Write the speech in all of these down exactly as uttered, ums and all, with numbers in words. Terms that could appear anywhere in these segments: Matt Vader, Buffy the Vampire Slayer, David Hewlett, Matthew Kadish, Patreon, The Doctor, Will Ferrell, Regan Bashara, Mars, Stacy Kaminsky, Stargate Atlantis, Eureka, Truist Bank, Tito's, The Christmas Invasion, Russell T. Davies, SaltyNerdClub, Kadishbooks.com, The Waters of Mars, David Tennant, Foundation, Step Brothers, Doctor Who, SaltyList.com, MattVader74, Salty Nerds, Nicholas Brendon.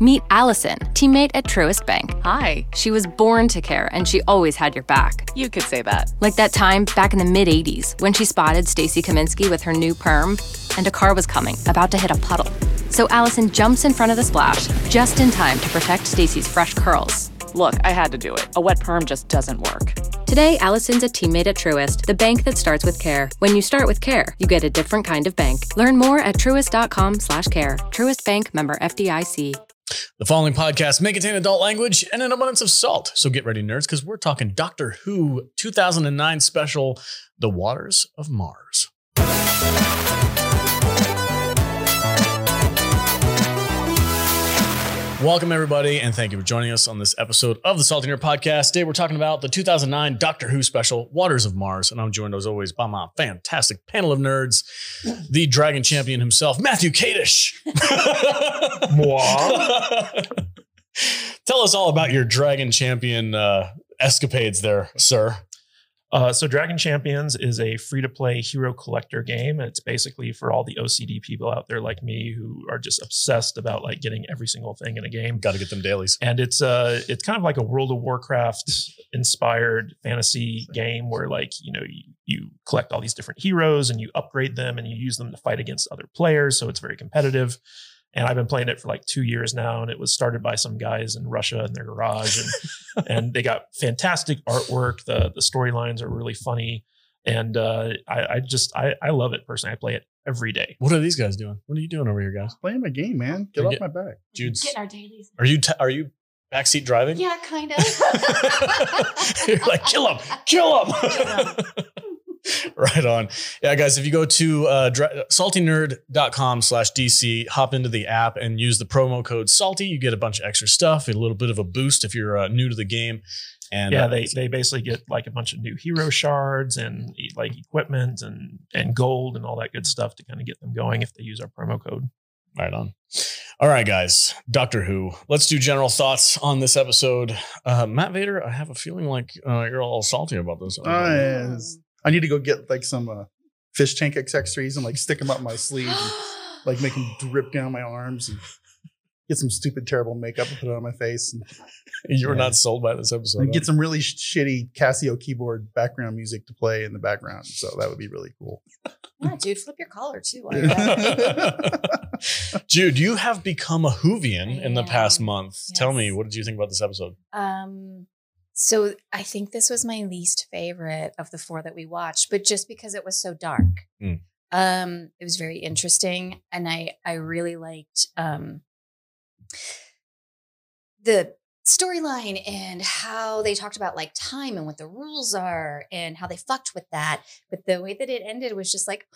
Meet Allison, teammate at Truist Bank. Hi. She was born to care, and she always had your back. You could say that. Like that time back in the mid eighties when she spotted Stacy Kaminsky with her new perm, and a car was coming, about to hit a puddle. So Allison jumps in front of the splash, just in time to protect Stacy's fresh curls. Look, I had to do it. A wet perm just doesn't work. Today, Allison's a teammate at Truist, the bank that starts with care. When you start with care, you get a different kind of bank. Learn more at truist dot com slash care. Truist Bank, member F D I C. The following podcast may contain adult language and an abundance of salt. So get ready, nerds, because we're talking Doctor Who two thousand nine special, The Waters of Mars. Welcome, everybody, and thank you for joining us on this episode of the Salty Nerd Podcast. Today, we're talking about the two thousand nine Doctor Who special, Waters of Mars, and I'm joined, as always, by my fantastic panel of nerds, the Dragon Champion himself, Matthew Kadish. Tell us all about your Dragon Champion uh, escapades there, sir. Uh, so Dragon Champions is a free-to-play hero collector game. It's basically for all the O C D people out there like me who are just obsessed about like getting every single thing in a game. Got to get them dailies. And it's uh, it's kind of like a World of Warcraft inspired fantasy game where like, you know, you, you collect all these different heroes and you upgrade them and you use them to fight against other players. So it's very competitive. And I've been playing it for like two years now, and it was started by some guys in Russia in their garage, and and they got fantastic artwork. The the storylines are really funny, and uh, I, I just I, I love it personally. I play it every day. What are these guys doing? What are you doing over here, guys? I'm playing my game, man. Get You're off get, my back, Jude's getting our dailies. Are you t- are you backseat driving? Yeah, kind of. You're like kill him, kill him. Kill him. Right on. Yeah, guys, if you go to uh, dra- salty nerd dot com slash D C, hop into the app and use the promo code SALTY. You get a bunch of extra stuff, a little bit of a boost if you're uh, new to the game. And yeah, uh, they, they basically get like a bunch of new hero shards and like equipment and, and gold and all that good stuff to kind of get them going if they use our promo code. Right on. All right, guys. Doctor Who. Let's do general thoughts on this episode. Uh, Matt Vader, I have a feeling like uh, you're all salty about this. Oh, yeah. I need to go get like some uh, fish tank accessories and like stick them up my sleeve, and, like make them drip down my arms and get some stupid, terrible makeup and put it on my face. And, you were yeah. not sold by this episode. And huh? Get some really sh- shitty Casio keyboard background music to play in the background. So that would be really cool. Yeah, dude, flip your collar too. Jude, you have become a Whovian in the past month. Yes. Tell me, what did you think about this episode? Um. So I think this was my least favorite of the four that we watched, but just because it was so dark, mm. um, it was very interesting. And I, I really liked um, the storyline and how they talked about like time and what the rules are and how they fucked with that. But the way that it ended was just like,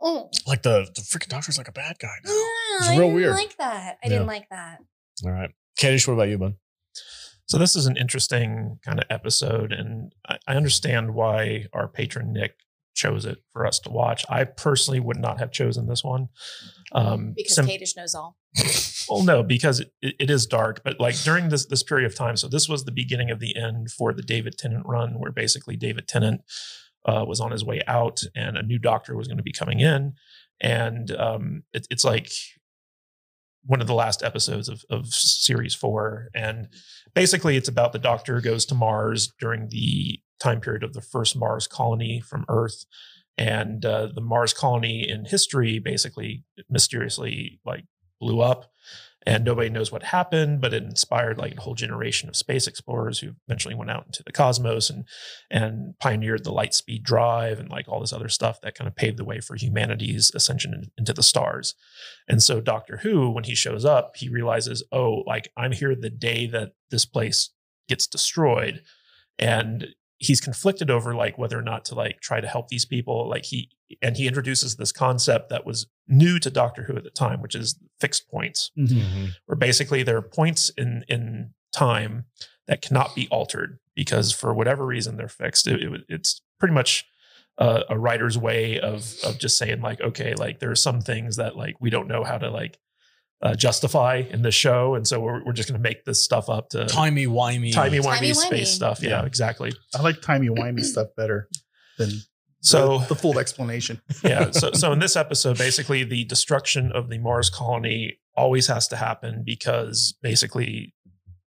oh. Like the, the freaking doctor's like a bad guy now. Yeah, it's real I didn't weird. like that. I yeah. didn't like that. All right. Kadish, what about you, bud? So this is an interesting kind of episode, and I, I understand why our patron Nick chose it for us to watch. I personally would not have chosen this one. Um, because sim- Kadish knows all. Well, no, because it, it is dark, but like during this this period of time, so this was the beginning of the end for the David Tennant run, where basically David Tennant uh, was on his way out, and a new doctor was going to be coming in, and um, it, it's like... one of the last episodes of, of series four. And basically it's about the doctor goes to Mars during the time period of the first Mars colony from Earth. And uh, the Mars colony in history basically mysteriously like blew up and nobody knows what happened, but it inspired like a whole generation of space explorers who eventually went out into the cosmos and, and pioneered the light speed drive and like all this other stuff that kind of paved the way for humanity's ascension into the stars. And so Doctor Who, when he shows up, he realizes, oh, like I'm here the day that this place gets destroyed. And he's conflicted over like whether or not to like try to help these people. Like he, and he introduces this concept that was new to Doctor Who at the time, which is fixed points, mm-hmm. where basically there are points in, in time that cannot be altered because for whatever reason they're fixed. It, it, it's pretty much uh, a writer's way of, of just saying like, okay, like there are some things that like, we don't know how to like, Uh, justify in the show, and so we're, we're just going to make this stuff up to timey wimey, timey wimey space stuff. Yeah, yeah, exactly. I like timey wimey stuff better than so the, the full explanation. Yeah. So so in this episode, basically the destruction of the Mars colony always has to happen because basically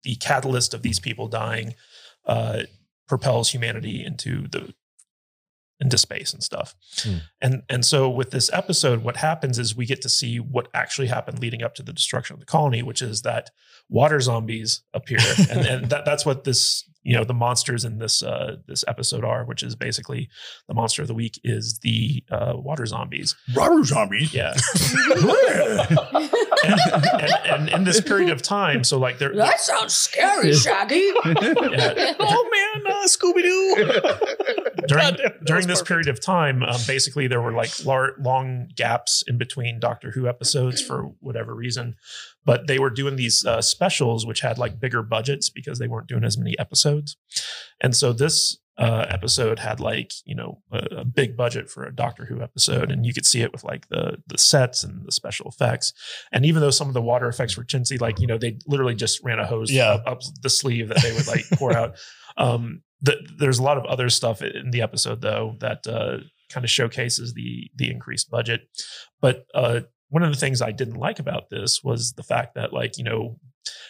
the catalyst of these people dying uh, propels humanity into the into space and stuff. Hmm. And, and so with this episode, what happens is we get to see what actually happened leading up to the destruction of the colony, which is that water zombies appear. and and that, that's what this, you know, the monsters in this, uh, this episode are, which is basically the monster of the week is the uh, water zombies. Water zombies? Yeah. and, and, and in this period of time, so like they're- That sounds scary, Shaggy. Yeah. Oh man, uh, Scooby-Doo. During, during this perfect. Period of time, um, basically there were like lar- long gaps in between Doctor Who episodes for whatever reason, but they were doing these uh, specials, which had like bigger budgets because they weren't doing as many episodes. And so this uh, episode had like, you know, a, a big budget for a Doctor Who episode. And you could see it with like the, the sets and the special effects. And even though some of the water effects were chintzy, like, you know, they literally just ran a hose yeah. up, up the sleeve that they would like pour out. Um, The, there's a lot of other stuff in the episode, though, that uh, kind of showcases the the increased budget. But uh, one of the things I didn't like about this was the fact that, like, you know,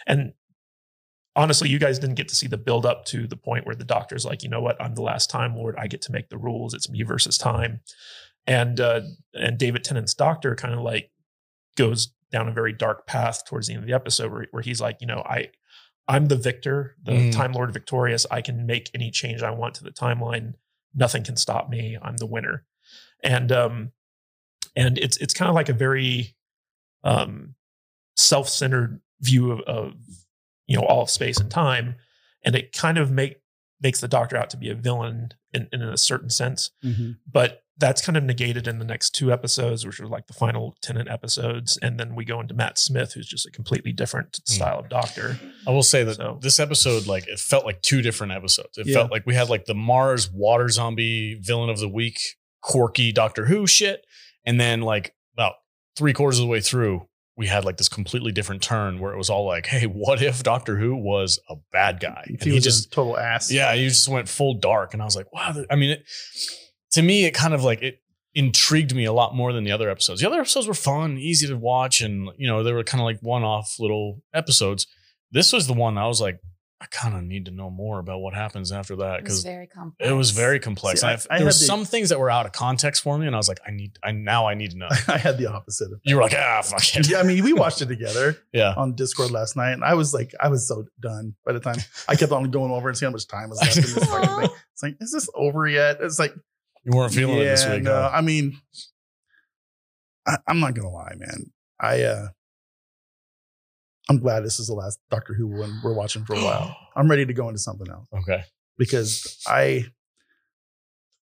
and honestly, you guys didn't get to see the build up to the point where the Doctor's like, you know what, I'm the last Time Lord. I get to make the rules. It's me versus time. And uh, and David Tennant's Doctor kind of like goes down a very dark path towards the end of the episode where, where he's like, you know, I. I'm the victor, the mm. Time Lord victorious. I can make any change I want to the timeline. Nothing can stop me. I'm the winner. And, um, and it's, it's kind of like a very, um, self-centered view of, of, you know, all of space and time. And it kind of make, makes the Doctor out to be a villain in, in a certain sense, mm-hmm. but that's kind of negated in the next two episodes, which are like the final Tennant episodes. And then we go into Matt Smith, who's just a completely different style of Doctor. I will say that so. This episode, like it felt like two different episodes. It yeah. felt like we had like the Mars water zombie villain of the week, quirky Doctor Who shit. And then like about three quarters of the way through, we had like this completely different turn where it was all like, hey, what if Doctor Who was a bad guy? If he, he was just a total ass. Yeah. You just went full dark. And I was like, wow. I mean, it, to me, it kind of like it intrigued me a lot more than the other episodes. The other episodes were fun, easy to watch. And, you know, they were kind of like one off little episodes. This was the one I was like, I kind of need to know more about what happens after that. It was very complex. It was very complex. See, I, I there were the, some things that were out of context for me. And I was like, I need, I now I need to know. I had the opposite of that. You were like, ah, fuck it. Yeah, I mean, we watched it together yeah. on Discord last night. And I was like, I was so done by the time I kept on going over and seeing how much time was left in this fucking thing. It's like, is this over yet? It's like, you weren't feeling yeah, it this week. No, huh? I mean, I, I'm not going to lie, man. I, uh, I'm glad this is the last Doctor Who one we're watching for a while. I'm ready to go into something else. Okay. Because I,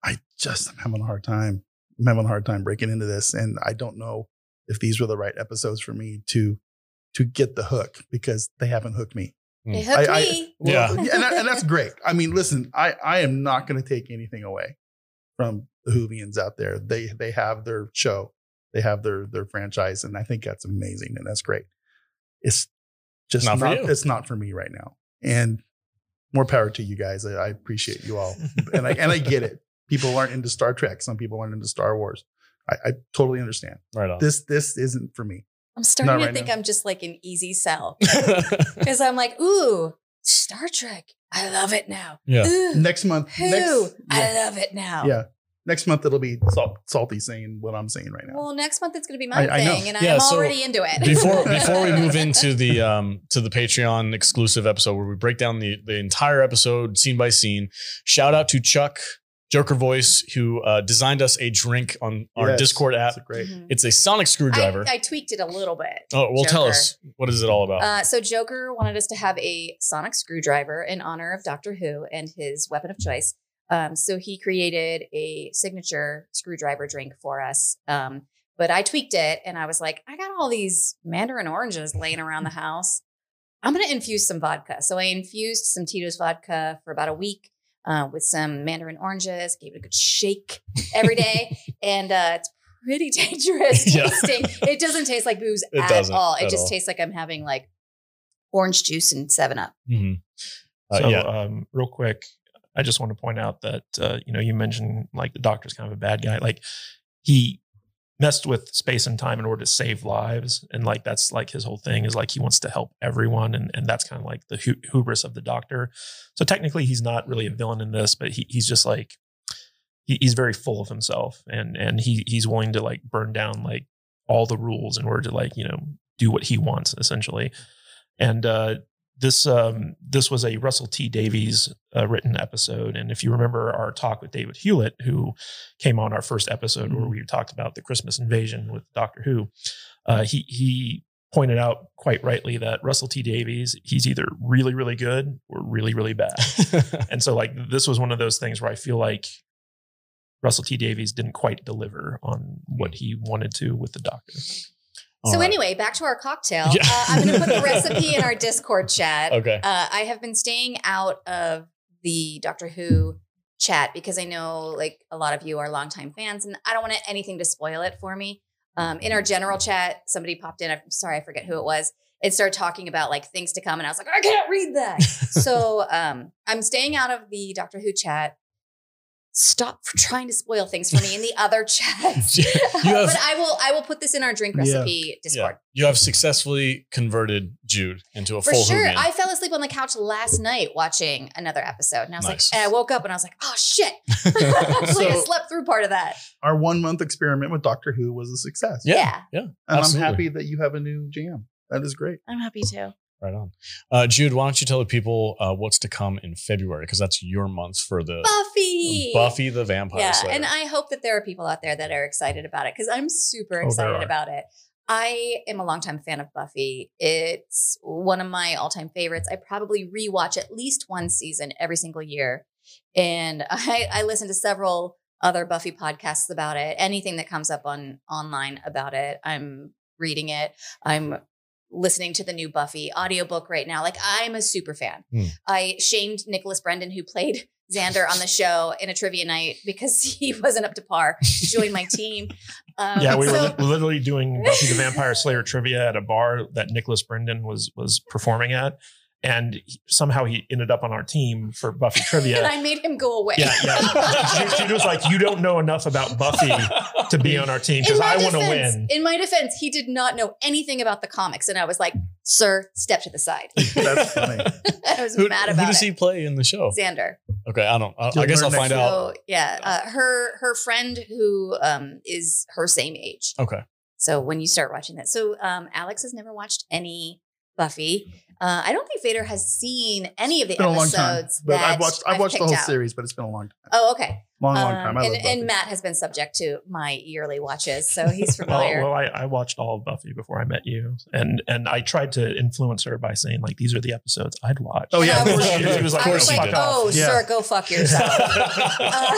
I just am having a hard time. I'm having a hard time breaking into this. And I don't know if these were the right episodes for me to, to get the hook because they haven't hooked me. They hooked I, me. I, well, yeah. And, I, and that's great. I mean, listen, I, I am not going to take anything away from the Whovians out there. They they have their show. They have their their franchise. And I think that's amazing. And that's great. It's just not, not for you. It's not for me right now. And more power to you guys. I, I appreciate you all. and I and I get it. People aren't into Star Trek. Some people aren't into Star Wars. I, I totally understand. Right on. This this isn't for me. I'm starting not to right think now. I'm just like an easy sell. Because I'm like, ooh, Star Trek. I love it now. Yeah. Ooh, next month. Who? Next, yeah. I love it now. Yeah. Next month, it'll be salt, salty saying what I'm saying right now. Well, next month, it's going to be my I, thing. I and yeah, I'm so already into it. Before before we move into the um, to the Patreon exclusive episode where we break down the, the entire episode scene by scene, shout out to Chuck Joker Voice, who uh, designed us a drink on our yes, Discord app. Great. Mm-hmm. It's a sonic screwdriver. I, I tweaked it a little bit. Oh, well, Joker. Tell us. What is it all about? Uh, so Joker wanted us to have a sonic screwdriver in honor of Doctor Who and his weapon of choice. Um, so he created a signature screwdriver drink for us. Um, but I tweaked it and I was like, I got all these mandarin oranges laying around the house. I'm going to infuse some vodka. So I infused some Tito's vodka for about a week. Uh, with some mandarin oranges, gave it a good shake every day. And uh, it's pretty dangerous tasting. Yeah. It doesn't taste like booze it at all. It at just all. tastes like I'm having like orange juice and seven up. Mm-hmm. uh, so yeah. um, real quick, I just want to point out that, uh, you know, you mentioned like the doctor's kind of a bad guy. Like he messed with space and time in order to save lives. And like, that's like his whole thing is like, he wants to help everyone. And, and that's kind of like the hu- hubris of the doctor. So technically he's not really a villain in this, but he, he's just like, he, he's very full of himself and, and he, he's willing to like burn down like all the rules in order to like, you know, do what he wants essentially. And, uh, This um, this was a Russell T. Davies uh, written episode. And if you remember our talk with David Hewlett, who came on our first episode where we talked about the Christmas invasion with Doctor Who, uh, he he pointed out quite rightly that Russell T. Davies, he's either really, really good or really, really bad. And so like this was one of those things where I feel like Russell T. Davies didn't quite deliver on what he wanted to with the doctor. All so right. Anyway, back to our cocktail. Yeah. Uh, I'm going to put the recipe in our Discord chat. Okay. Uh, I have been staying out of the Doctor Who chat because I know like a lot of you are longtime fans and I don't want anything to spoil it for me. Um, in our general chat, somebody popped in. I'm sorry, I forget who it was. And started talking about like things to come. And I was like, I can't read that. so um, I'm staying out of the Doctor Who chat. Stop trying to spoil things for me in the other chats. have, but I will I will put this in our drink recipe yeah, Discord. Yeah. You have successfully converted Jude into a for full For sure. Hoovian. I fell asleep on the couch last night watching another episode. And I was nice. like, and I woke up and I was like, oh shit. Actually, so, I slept through part of that. Our one month experiment with Doctor Who was a success. Yeah. Yeah. yeah and absolutely. I'm happy that you have a new jam. That is great. I'm happy too. Right on. Uh, Jude, why don't you tell the people uh, what's to come in February? Because that's your month for the Buffy. Buffy the Vampire yeah, Slayer. And I hope that there are people out there that are excited about it because I'm super excited oh, about it. I am a longtime fan of Buffy. It's one of my all-time favorites. I probably rewatch at least one season every single year. And I, I listen to several other Buffy podcasts about it. Anything that comes up on online about it, I'm reading it. I'm listening to the new Buffy audiobook right now. Like I'm a super fan. Mm. I shamed Nicholas Brendon, who played Xander on the show in a trivia night because he wasn't up to par to join my team. Um, yeah, we so- were li- literally doing Buffy the Vampire Slayer trivia at a bar that Nicholas Brendon was was performing at. And he, somehow he ended up on our team for Buffy trivia. And I made him go away. Yeah, yeah. she, she was like, you don't know enough about Buffy to be on our team because I want to win. In my defense, he did not know anything about the comics. And I was like, sir, step to the side. That's funny. I was who, mad about it. Who does he play in the show? Xander. Okay, I don't, I, I guess I'll find out. So, yeah, uh, her her friend who um, is her same age. Okay. So when you start watching that. So um, Alex has never watched any Buffy. Uh, I don't think Vader has seen any of the episodes. Time, but that I've watched, I've I've watched the whole out. series, but it's been a long time. Oh, okay. Long, long time. Um, I and, love and Matt has been subject to my yearly watches, so he's familiar. well, well I, I watched all of Buffy before I met you, and and I tried to influence her by saying like, these are the episodes I'd watch. Oh yeah, and I was, she, she was like, I was like oh yeah. sir, go fuck yourself. uh,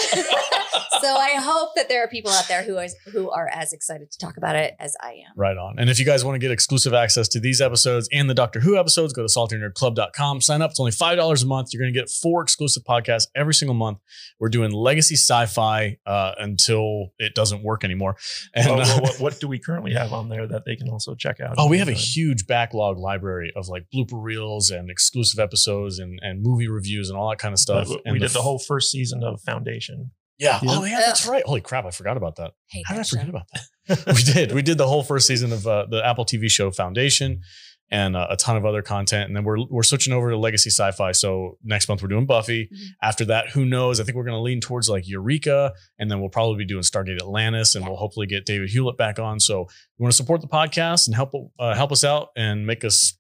so I hope that there are people out there who are who are as excited to talk about it as I am. Right on. And if you guys want to get exclusive access to these episodes and the Doctor Who episodes, go to salty nerd club dot com. Sign up. It's only five dollars a month. You're going to get four exclusive podcasts every single month. We're doing legacy sci-fi uh, until it doesn't work anymore. And well, well, what, what do we currently have on there that they can also check out? Oh, we have time? a huge backlog library of like blooper reels and exclusive episodes and, and movie reviews and all that kind of stuff. We, and we the, did the whole first season of Foundation. Yeah. yeah. Oh yeah, that's right. Holy crap. I forgot about that. Hey, How did I forget show. about that? we did. We did the whole first season of uh, the Apple T V show Foundation and uh, a ton of other content. And then we're we're switching over to legacy sci-fi. So next month we're doing Buffy. Mm-hmm. After that, who knows? I think we're going to lean towards like Eureka. And then we'll probably be doing Stargate Atlantis. And yeah. we'll hopefully get David Hewlett back on. So you want to support the podcast and help uh, help us out and make us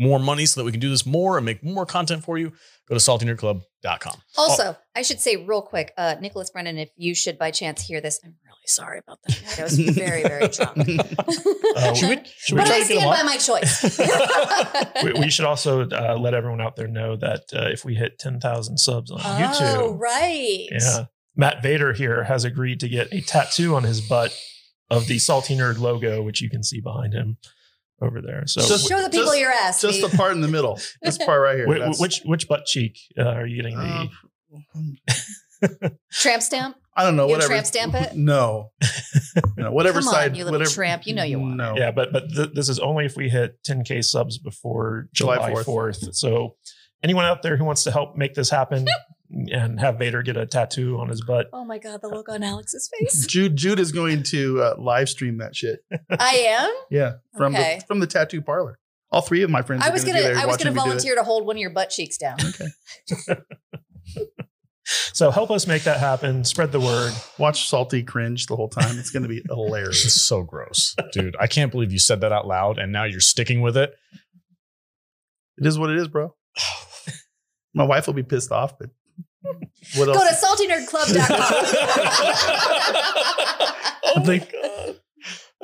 more money so that we can do this more and make more content for you, go to salty nerd club dot com. Also, oh. I should say real quick, uh, Nicholas Brendon, if you should by chance hear this, I'm really sorry about that. I was very, very drunk. Uh, should we, should we but try I to stand by my choice. we, we should also uh, let everyone out there know that uh, if we hit ten thousand subs on oh, YouTube. Oh, right. Yeah. Matt Vader here has agreed to get a tattoo on his butt of the Salty Nerd logo, which you can see behind him over there. So just, show the people just, your ass. Just Steve. The part in the middle. This part right here. Wh which which butt cheek uh, are you getting uh, the tramp stamp? I don't know. You whatever. Tramp stamp it? No. No. Whatever Come on, side. You little whatever, tramp. You know you want. No. Yeah, but but th this is only if we hit ten K subs before July fourth. So anyone out there who wants to help make this happen. And have Vader get a tattoo on his butt. Oh my God, the look on Alex's face. Jude Jude is going to uh, live stream that shit. I am? Yeah. From, okay. the, from the tattoo parlor. All three of my friends I was going to I was going to volunteer to hold one of your butt cheeks down. Okay. So help us make that happen. Spread the word. Watch Salty cringe the whole time. It's going to be hilarious. It's so gross. Dude, I can't believe you said that out loud and now you're sticking with it. It is what it is, bro. My wife will be pissed off, but what else? Go to salty nerd club dot com. Oh my God.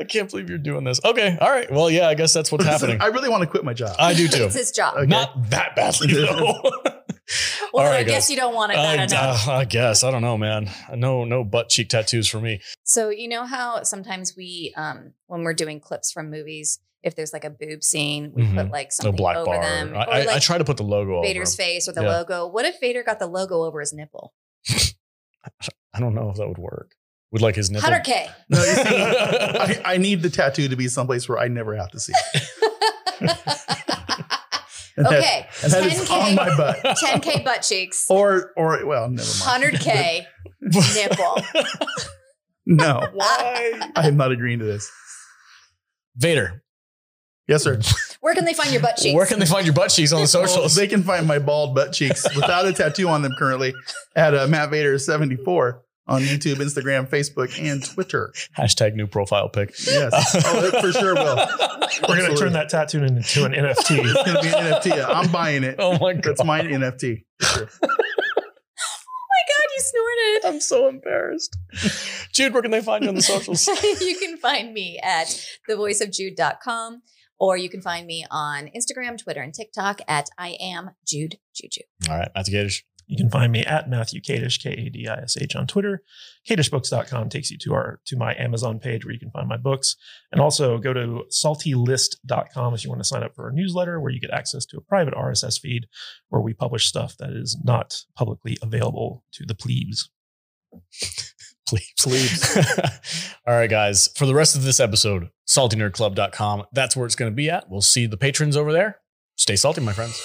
I can't believe you're doing this. Okay. All right. Well, yeah, I guess that's what's Listen, happening. I really want to quit my job. I do too. It's his job. Okay. Not that badly though. Well, right, I guys. guess you don't want it bad I, enough. Uh, I guess. I don't know, man. No, no butt cheek tattoos for me. So you know how sometimes we, um, when we're doing clips from movies, if there's like a boob scene, we mm-hmm. put like something a black over bar. them. I, I, like I try to put the logo Vader's over face or the yeah. logo. What if Vader got the logo over his nipple? I don't know if that would work. Would like his nipple? one hundred K. No, you see, I, I need the tattoo to be someplace where I never have to see it. And okay, that, that ten K on my butt. ten K butt cheeks. Or, or well, never mind. one hundred K nipple. No. Why? I am not agreeing to this. Vader. Yes, sir. Where can they find your butt cheeks? Where can they find your butt cheeks on the socials? Well, they can find my bald butt cheeks without a tattoo on them currently at uh, Matt Vader seventy-four on YouTube, Instagram, Facebook, and Twitter. Hashtag new profile pic. Yes. Oh, it for sure will. We're going to turn that tattoo into an N F T. It's going to be an N F T. I'm buying it. Oh, my God. That's my N F T. Sure. Oh, my God. You snorted. I'm so embarrassed. Jude, where can they find you on the socials? You can find me at the voice of jude dot com. Or you can find me on Instagram, Twitter, and TikTok at I am Jude Juju. All right, Matthew Kadish. You can find me at Matthew Kadish, K A D I S H on Twitter. Kadish books dot com takes you to our to my Amazon page where you can find my books. And also go to salty list dot com if you want to sign up for our newsletter where you get access to a private R S S feed where we publish stuff that is not publicly available to the plebes. Please, please. All right, guys. For the rest of this episode, salty nerd club dot com. That's where it's going to be at. We'll see the patrons over there. Stay salty, my friends.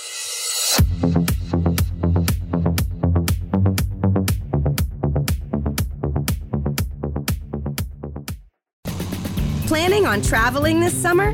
Planning on traveling this summer?